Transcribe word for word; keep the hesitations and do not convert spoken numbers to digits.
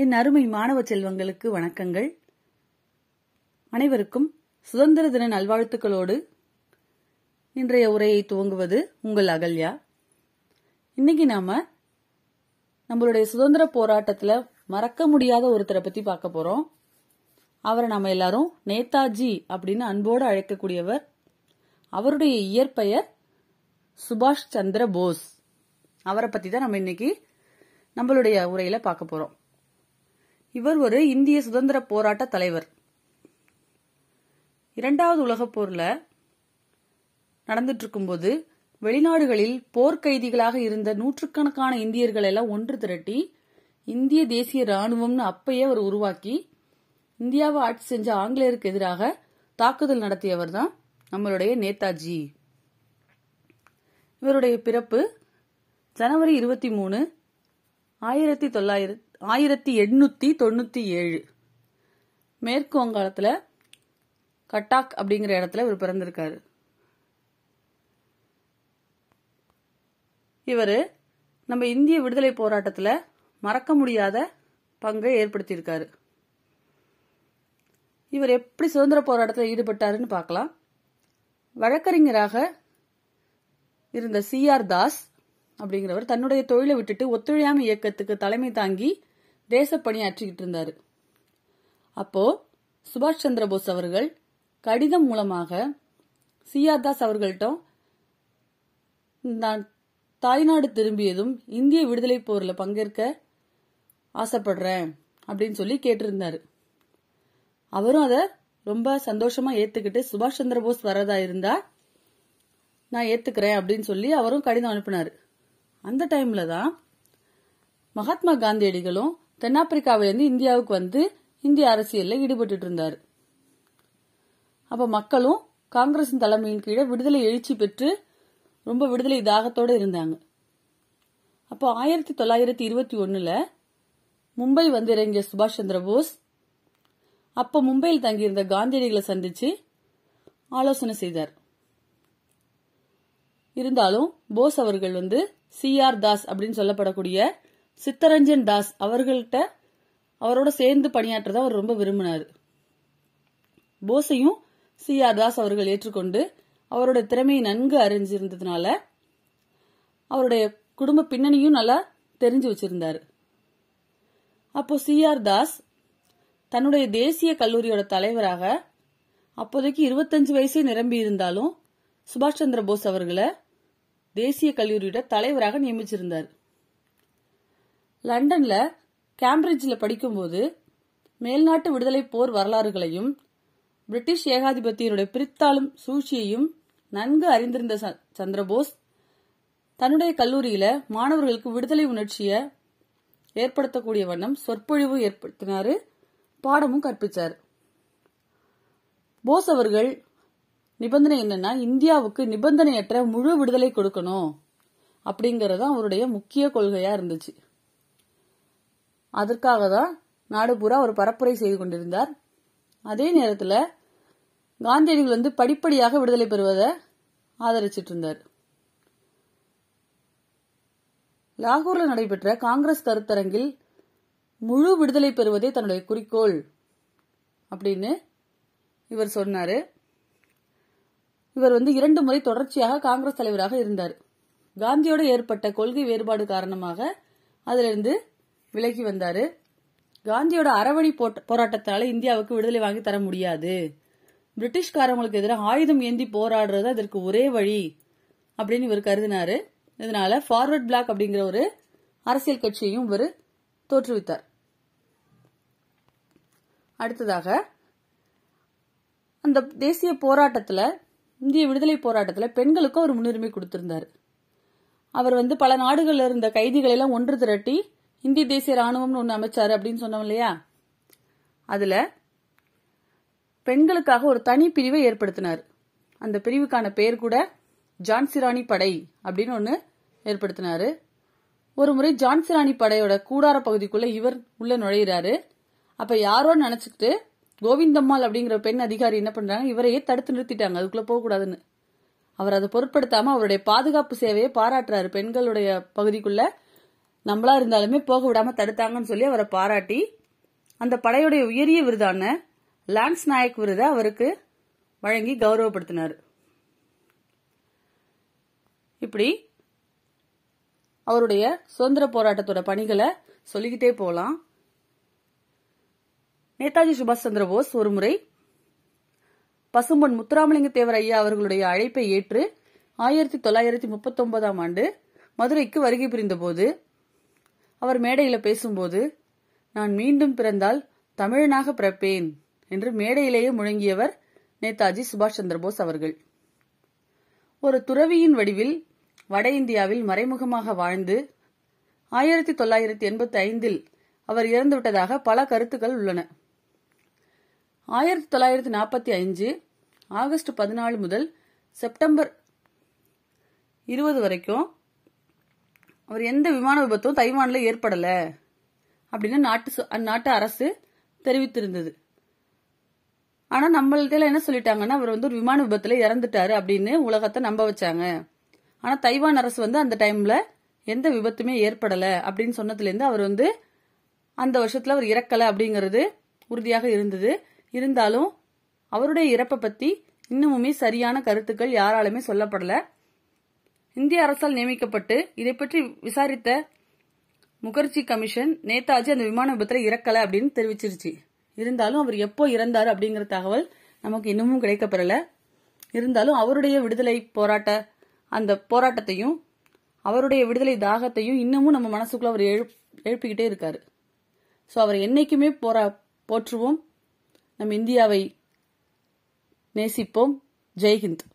என் அருமை மாணவ செல்வங்களுக்கு வணக்கங்கள். அனைவருக்கும் சுதந்திர தின நல்வாழ்த்துக்களோடு இன்றைய உரையை துவங்குவது உங்கள் அகல்யா. இன்னைக்கு நாம நம்மளுடைய சுதந்திர போராட்டத்துல மறக்க முடியாத ஒருத்தரை பத்தி பார்க்க போறோம். அவரை நாம எல்லாரும் நேதாஜி அப்படின்னு அன்போடு அழைக்கக்கூடியவர். அவருடைய இயற்பெயர் சுபாஷ் சந்திர போஸ். அவரை பத்தி தான் நம்ம இன்னைக்கு நம்மளுடைய உரையில பார்க்க போறோம். இவர் ஒரு இந்திய சுதந்திர போராட்ட தலைவர். இரண்டாவது உலகப் போர்ல நடந்துட்டு இருக்கும்போது வெளிநாடுகளில் போர்க்கைதிகளாக இருந்த நூற்றுக்கணக்கான இந்தியர்கள் எல்லாம் ஒன்று திரட்டி இந்திய தேசிய ராணுவம்னு அப்பயே அவர் உருவாக்கி இந்தியாவை ஆட்சி செஞ்ச ஆங்கிலேயருக்கு எதிராக தாக்குதல் நடத்தியவர் தான் நம்மளுடைய நேதாஜி. இவருடைய பிறப்பு ஜனவரி இருபத்தி மூணு ஆயிரத்தி தொள்ளாயிரத்தி ஆயிரத்தி எண்ணூத்தி தொண்ணூத்தி ஏழு மேற்கு வங்காளத்துல கட்டாக் அப்படிங்கிற இடத்துல இவர் பிறந்திருக்காரு. இவர் நம்ம இந்திய விடுதலை போராட்டத்துல மறக்க முடியாத பங்கை ஏற்படுத்தியிருக்காரு. இவர் எப்படி சுதந்திர போராட்டத்தில் ஈடுபட்டாருன்னு பார்க்கலாம். வழக்கறிஞராக இருந்த சி. ஆர். தாஸ் அப்படிங்கிறவர் தன்னுடைய தொழிலை விட்டுட்டு ஒத்துழையாமை இயக்கத்துக்கு தலைமை தாங்கி தேசப்பணி ஆற்றிக்கிட்டு இருந்தாரு. அப்போ சுபாஷ் சந்திர போஸ் அவர்கள் கடிதம் மூலமாக சி. ஆர். தாஸ் அவர்கள்ட்ட நான் தாய்நாடு திரும்பியதும் இந்திய விடுதலை போர்ல பங்கேற்க ஆசைப்படுறேன் அப்படின்னு சொல்லி கேட்டிருந்தாரு. அவரும் அதை ரொம்ப சந்தோஷமா ஏத்துக்கிட்டு சுபாஷ் சந்திர போஸ் வரதா இருந்தா நான் ஏத்துக்கிறேன் அப்படின்னு சொல்லி அவரும் கடிதம் அனுப்பினாரு. அந்த டைம்ல தான் மகாத்மா காந்தியடிகளும் தென்னாப்பிரிக்காவிலிருந்து இந்தியாவுக்கு வந்து இந்திய அரசியல்ல ஈடுபட்டு இருந்தாரு. அப்ப மக்களும் காங்கிரஸ் தலைமையின் கீழே விடுதலை எழுச்சி பெற்று ரொம்ப விடுதலை தாகத்தோடு இருந்தாங்க. அப்போ ஆயிரத்தி தொள்ளாயிரத்தி இருபத்தி ஒன்னுல மும்பை வந்து இறங்கிய சுபாஷ் சந்திர போஸ் அப்ப மும்பையில் தங்கியிருந்த காந்தியடிகளை சந்திச்சு ஆலோசனை செய்தார். இருந்தாலும் போஸ் அவர்கள் வந்து சி. ஆர். தாஸ் அப்படின்னு சொல்லப்படக்கூடிய சித்தரஞ்சன் தாஸ் அவர்கள்ட்ட அவரோட சேர்ந்து பணியாற்றத அவர் ரொம்ப விரும்பினார். போஸையும் சி. ஆர். தாஸ் அவர்கள் ஏற்றுக்கொண்டு அவரோட திறமையை நன்கு அறிஞ்சிருந்ததுனால அவருடைய குடும்ப பின்னணியும் நல்லா தெரிஞ்சு வச்சிருந்தாரு. அப்போ சி. ஆர். தாஸ் தன்னுடைய தேசிய கல்லூரியோட தலைவராக அப்போதைக்கு இருபத்தஞ்சு வயசே நிரம்பி இருந்தாலும் சுபாஷ் சந்திர போஸ் அவர்களை தேசிய கல்லூரியோட தலைவராக நியமிச்சிருந்தார். லண்டன்ல கேம்பிரிட்ஜில் படிக்கும்போது மேல்நாட்டு விடுதலை போர் வரலாறுகளையும் பிரிட்டிஷ் ஏகாதிபத்தியனுடைய பிரித்தாளும் சூழ்ச்சியையும் நன்கு அறிந்திருந்த சந்திரபோஸ் தன்னுடைய கல்லூரியில மாணவர்களுக்கு விடுதலை உணர்ச்சியை ஏற்படுத்தக்கூடிய வண்ணம் சொற்பொழிவு ஏற்படுத்தினாரு, பாடமும் கற்பித்தார். போஸ் அவர்கள் நிபந்தனை என்னன்னா இந்தியாவுக்கு நிபந்தனையற்ற முழு விடுதலை கொடுக்கணும் அப்படிங்கறது அவருடைய முக்கிய கொள்கையா இருந்துச்சு. அதற்காக தான் நாடு பூரா அவர் பரப்புரை செய்து கொண்டிருந்தார். அதே நேரத்துல காந்தியடிகள் வந்து படிப்படியாக விடுதலை பெறுவதை ஆதரிச்சிட்டு இருந்தார். லாகூர்ல நடைபெற்ற காங்கிரஸ் கருத்தரங்கில் முழு விடுதலை பெறுவதே தன்னுடைய குறிக்கோள் அப்படின்னு இவர் சொன்னாரு. இவர் வந்து இரண்டு முறை தொடர்ச்சியாக காங்கிரஸ் தலைவராக இருந்தார். காந்தியோடு ஏற்பட்ட கொள்கை வேறுபாடு காரணமாக அதிலிருந்து விலகி வந்தாரு. காந்தியோட அறவழி போராட்டத்தால இந்தியாவுக்கு விடுதலை வாங்கி தர முடியாது, பிரிட்டிஷ்காரங்களுக்கு எதிராக ஆயுதம் ஏந்தி போராடுறது அதற்கு ஒரே வழி அப்படின்னு இவர் கருதினாரு. இதனால ஃபார்வர்ட் பிளாக் அப்படிங்கிற ஒரு அரசியல் கட்சியையும் இவர் தோற்றுவித்தார். அடுத்ததாக அந்த தேசிய போராட்டத்துல இந்திய விடுதலை போராட்டத்துல பெண்களுக்கும் அவர் முன்னுரிமை கொடுத்திருந்தார். அவர் வந்து பல நாடுகள்ல இருந்த கைதிகளை எல்லாம் ஒன்று திரட்டி இந்திய தேசிய ராணுவம்னு ஒண்ணு அமைச்சாரு அப்படின்னு சொன்னோம் இல்லையா. அதுல பெண்களுக்காக ஒரு தனி பிரிவை ஏற்படுத்தினார். அந்த பிரிவுக்கான பெயர் கூட ஜான்சி ராணி படை அப்படின்னு ஒண்ணு ஏற்படுத்தினாரு. ஒரு முறை ஜான்சி ராணி படையோட கூடார பகுதிக்குள்ள இவர் உள்ள நுழையிறாரு. அப்ப யாரோ நினைச்சுக்கிட்டு கோவிந்தம்மாள் அப்படிங்கிற பெண் அதிகாரி என்ன பண்றாங்க, இவரையே தடுத்து நிறுத்திட்டாங்க, அதுக்குள்ள போக கூடாதுன்னு. அவர் அதை பொருட்படுத்தாம அவருடைய பாதுகாப்பு சேவையை பாராட்டுறாரு. பெண்களுடைய பகுதிக்குள்ள நம்மளா இருந்தாலுமே போக விடாம தடுத்தாங்கன்னு சொல்லி அவரை பாராட்டி அந்த படையுடைய உயரிய விருதான லான்ஸ் நாயக் விருதை அவருக்கு வழங்கி கௌரவப்படுத்தினார். இப்படி அவருடைய சுதந்திர போராட்டத்தோட பணிகளை சொல்லிக்கிட்டே போலாம். நேதாஜி சுபாஷ் சந்திர போஸ் ஒருமுறை பசும்பொன் முத்துராமலிங்க தேவர் ஐயா அவர்களுடைய அழைப்பை ஏற்று ஆயிரத்தி தொள்ளாயிரத்தி முப்பத்தி ஒன்பதாம் ஆண்டு மதுரைக்கு வருகை புரிந்த போது அவர் மேடையில பேசும்போது, நான் மீண்டும் பிறந்தால் தமிழனாக பிறப்பேன் என்று மேடையிலேயே முழங்கியவர் நேதாஜி சுபாஷ் சந்திர போஸ் அவர்கள். ஒரு துறவியின் வடிவில் வட இந்தியாவில் மறைமுகமாக வாழ்ந்து ஆயிரத்தி தொள்ளாயிரத்தி எண்பத்தி ஐந்தில் அவர் இறந்துவிட்டதாக பல கருத்துக்கள் உள்ளன. ஆயிரத்தி தொள்ளாயிரத்தி நாற்பத்தி ஐந்து ஆகஸ்ட் பதினாலு முதல் செப்டம்பர் இருபது வரைக்கும் அவர் எந்த விமான விபத்தும் தைவானில் ஏற்படல அப்படின்னு நாட்டு அந்நாட்டு அரசு தெரிவித்திருந்தது. ஆனா நம்மள்கிட்ட என்ன சொல்லிட்டாங்கன்னா, அவர் வந்து ஒரு விமான விபத்துல இறந்துட்டாரு அப்படின்னு உலகத்தை நம்ப வச்சாங்க. ஆனா தைவான் அரசு வந்து அந்த டைம்ல எந்த விபத்துமே ஏற்படல அப்படின்னு சொன்னதுல இருந்து அவர் வந்து அந்த வருஷத்துல அவர் இறக்கல அப்படிங்கறது உறுதியாக இருந்தது. இருந்தாலும் அவருடைய இறப்பை பத்தி இன்னமுமே சரியான கருத்துக்கள் யாராலுமே சொல்லப்படல. இந்திய அரசால் நியமிக்கப்பட்டு இதை பற்றி விசாரித்த முகர்ஜி கமிஷன் நேதாஜி அந்த விமான விபத்துல இறக்கல அப்படின்னு தெரிவிச்சிருச்சு. இருந்தாலும் அவர் எப்போ இறந்தாரு அப்படிங்கிற தகவல் நமக்கு இன்னமும் கிடைக்கப்பெறல. இருந்தாலும் அவருடைய விடுதலை போராட்ட அந்த போராட்டத்தையும் அவருடைய விடுதலை தாகத்தையும் இன்னமும் நம்ம மனசுக்குள்ள அவர் எழுப்பிக்கிட்டே இருக்காரு. ஸோ அவர் என்னைக்குமே போரா போற்றுவோம். நம் இந்தியாவை நேசிப்போம். ஜெய்ஹிந்த்.